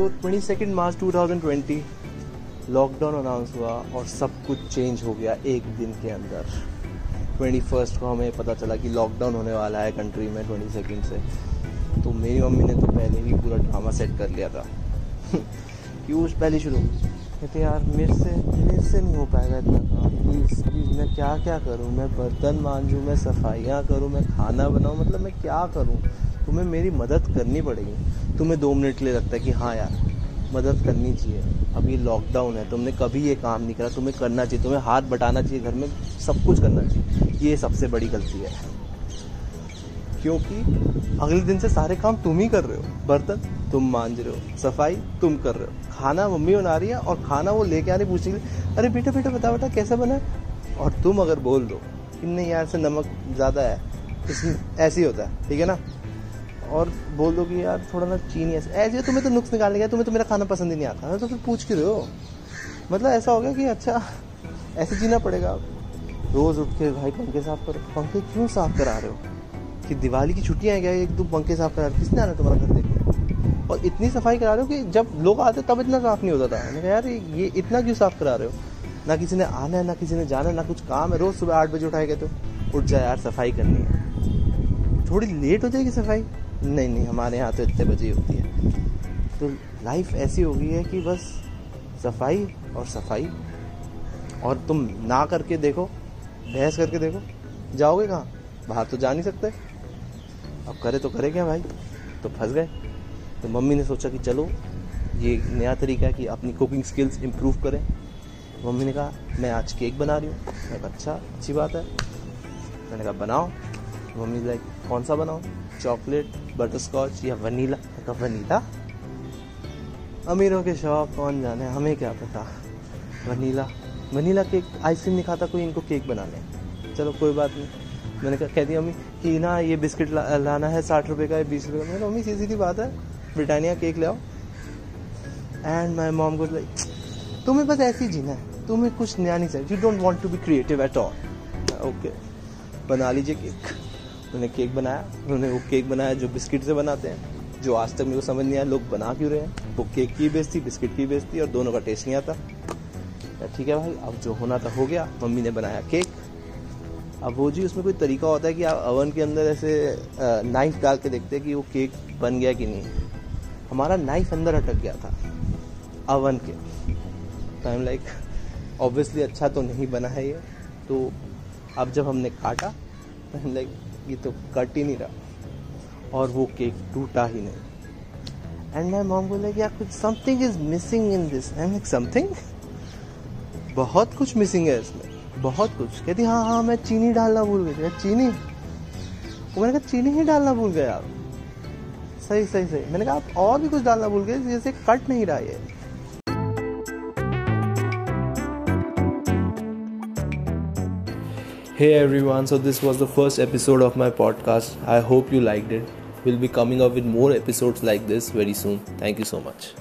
सो 22 मार्च 2020 lockdown announce हुआ और सब कुछ चेंज हो गया एक दिन के अंदर। 21 को हमें पता चला कि लॉकडाउन होने वाला है कंट्री में 22 से। तो मेरी मम्मी ने तो पहले ही पूरा ड्रामा सेट कर लिया था कि वो पहले शुरू कहते यार मेरे से नहीं हो पाएगा इतना काम, प्लीज़ मैं क्या करूँ, मैं बर्तन मांजूँ, मैं सफाइयाँ करूँ, मैं खाना बनाऊँ, मतलब मैं क्या करूँ, तुम्हें मेरी मदद करनी पड़ेगी। तुम्हें 2 मिनट के लिए लगता है कि हाँ यार मदद करनी चाहिए, अब ये लॉकडाउन है, तुमने कभी ये काम नहीं करा, तुम्हें करना चाहिए, तुम्हें हाथ बटाना चाहिए, घर में सब कुछ करना चाहिए। ये सबसे बड़ी गलती है, क्योंकि अगले दिन से सारे काम तुम ही कर रहे हो, बर्तन तुम मांज रहे हो, सफाई तुम कर रहे हो, खाना मम्मी बना रही है और खाना वो लेके आ रही पूछ रही अरे बेटा बता कैसे बना, और तुम अगर बोल दो कि नहीं यार से नमक ज़्यादा है, ऐसे ही होता है ठीक है ना, और बोल दो कि यार थोड़ा ना चीनी ऐसे तुम्हें तो नुक्स निकालने गया, तुम्हें तो मेरा खाना पसंद ही नहीं आता, तो फिर पूछ क्यों रहे हो। मतलब ऐसा हो गया कि अच्छा ऐसे जीना पड़ेगा। रोज़ उठ के भाई पंखे साफ करो, पंखे क्यों साफ करा रहे हो कि दिवाली की छुट्टियाँ हैं क्या, 1-2 पंखे साफ करा रहे हो, किसने आना तुम्हारा घर देखने, और इतनी सफाई करा रहे हो कि जब लोग आते तब इतना साफ नहीं होता था। मैंने कहा यार ये इतना क्यों साफ करा रहे हो, ना किसी ने आना है ना किसी ने जाना है ना कुछ काम है। रोज़ सुबह 8 बजे उठाए गए तो उठ जाए यार सफाई करनी है, थोड़ी लेट हो जाएगी सफाई, नहीं हमारे यहाँ तो इतने बजे होती है। तो लाइफ ऐसी हो गई है कि बस सफाई और तुम ना करके देखो, बहस करके देखो, जाओगे कहाँ, बाहर तो जा नहीं सकते, अब करे तो करे क्या भाई, तो फंस गए। तो मम्मी ने सोचा कि चलो ये नया तरीका है कि अपनी कुकिंग स्किल्स इम्प्रूव करें। मम्मी ने कहा मैं आज केक बना रही हूँ, मैंने कहा अच्छा अच्छी बात है, मैंने कहा बनाओ, मम्मी लाइक कौन सा बनाओ, चॉकलेट बटरस्कॉच या वनीला, का वनीला अमीरों के शौक कौन जाने, हमें क्या पता, वनीला केक, आइसक्रीम नहीं खाता कोई, इनको केक बनाने, चलो कोई बात नहीं। मैंने कहा कह दिया मम्मी कि ना ये बिस्किट लाना है 60 रुपये का या 20 रुपये का। मैंने मम्मी सीधी बात है ब्रिटानिया केक ले आओ। And my mom goes like तुम्हें बस ऐसे ही जीना है, तुम्हें कुछ नया नहीं चाहिए, you don't want to be creative at all, okay बना लीजिए केक। उन्होंने केक बनाया, उन्होंने वो केक बनाया जो बिस्किट से बनाते हैं, जो आज तक मेरे को समझ नहीं आया लोग बना क्यों रहे हैं, वो केक की बेइज्जती बिस्किट की बेइज्जती, और दोनों का टेस्ट नहीं आता। ठीक है भाई अब जो होना था हो गया, मम्मी ने बनाया केक। अब वो जी उसमें कोई तरीका होता है कि आप अवन के अंदर ऐसे नाइफ डाल के देखते हैं कि वो केक बन गया कि नहीं। हमारा नाइफ अंदर अटक गया था अवन के, आई एम लाइक ऑब्वियसली अच्छा तो नहीं बना है ये, तो अब जब हमने काटा आई एम लाइक ये तो कट ही नहीं रहा, और वो केक टूटा ही नहीं। एंड माय मॉम बोले कि यार कुछ something is missing in this, I am like something, बहुत कुछ मिसिंग है इसमें, बहुत कुछ। कहती हाँ मैं चीनी डालना भूल गई, चीनी, मैंने कहा चीनी ही डालना भूल गए आप, सही। मैंने कहा आप और भी कुछ डालना भूल गए, जैसे कट नहीं रहा ये। Hey everyone, so this was the first episode of my podcast. I hope you liked it. We'll be coming up with more episodes like this very soon. Thank you so much.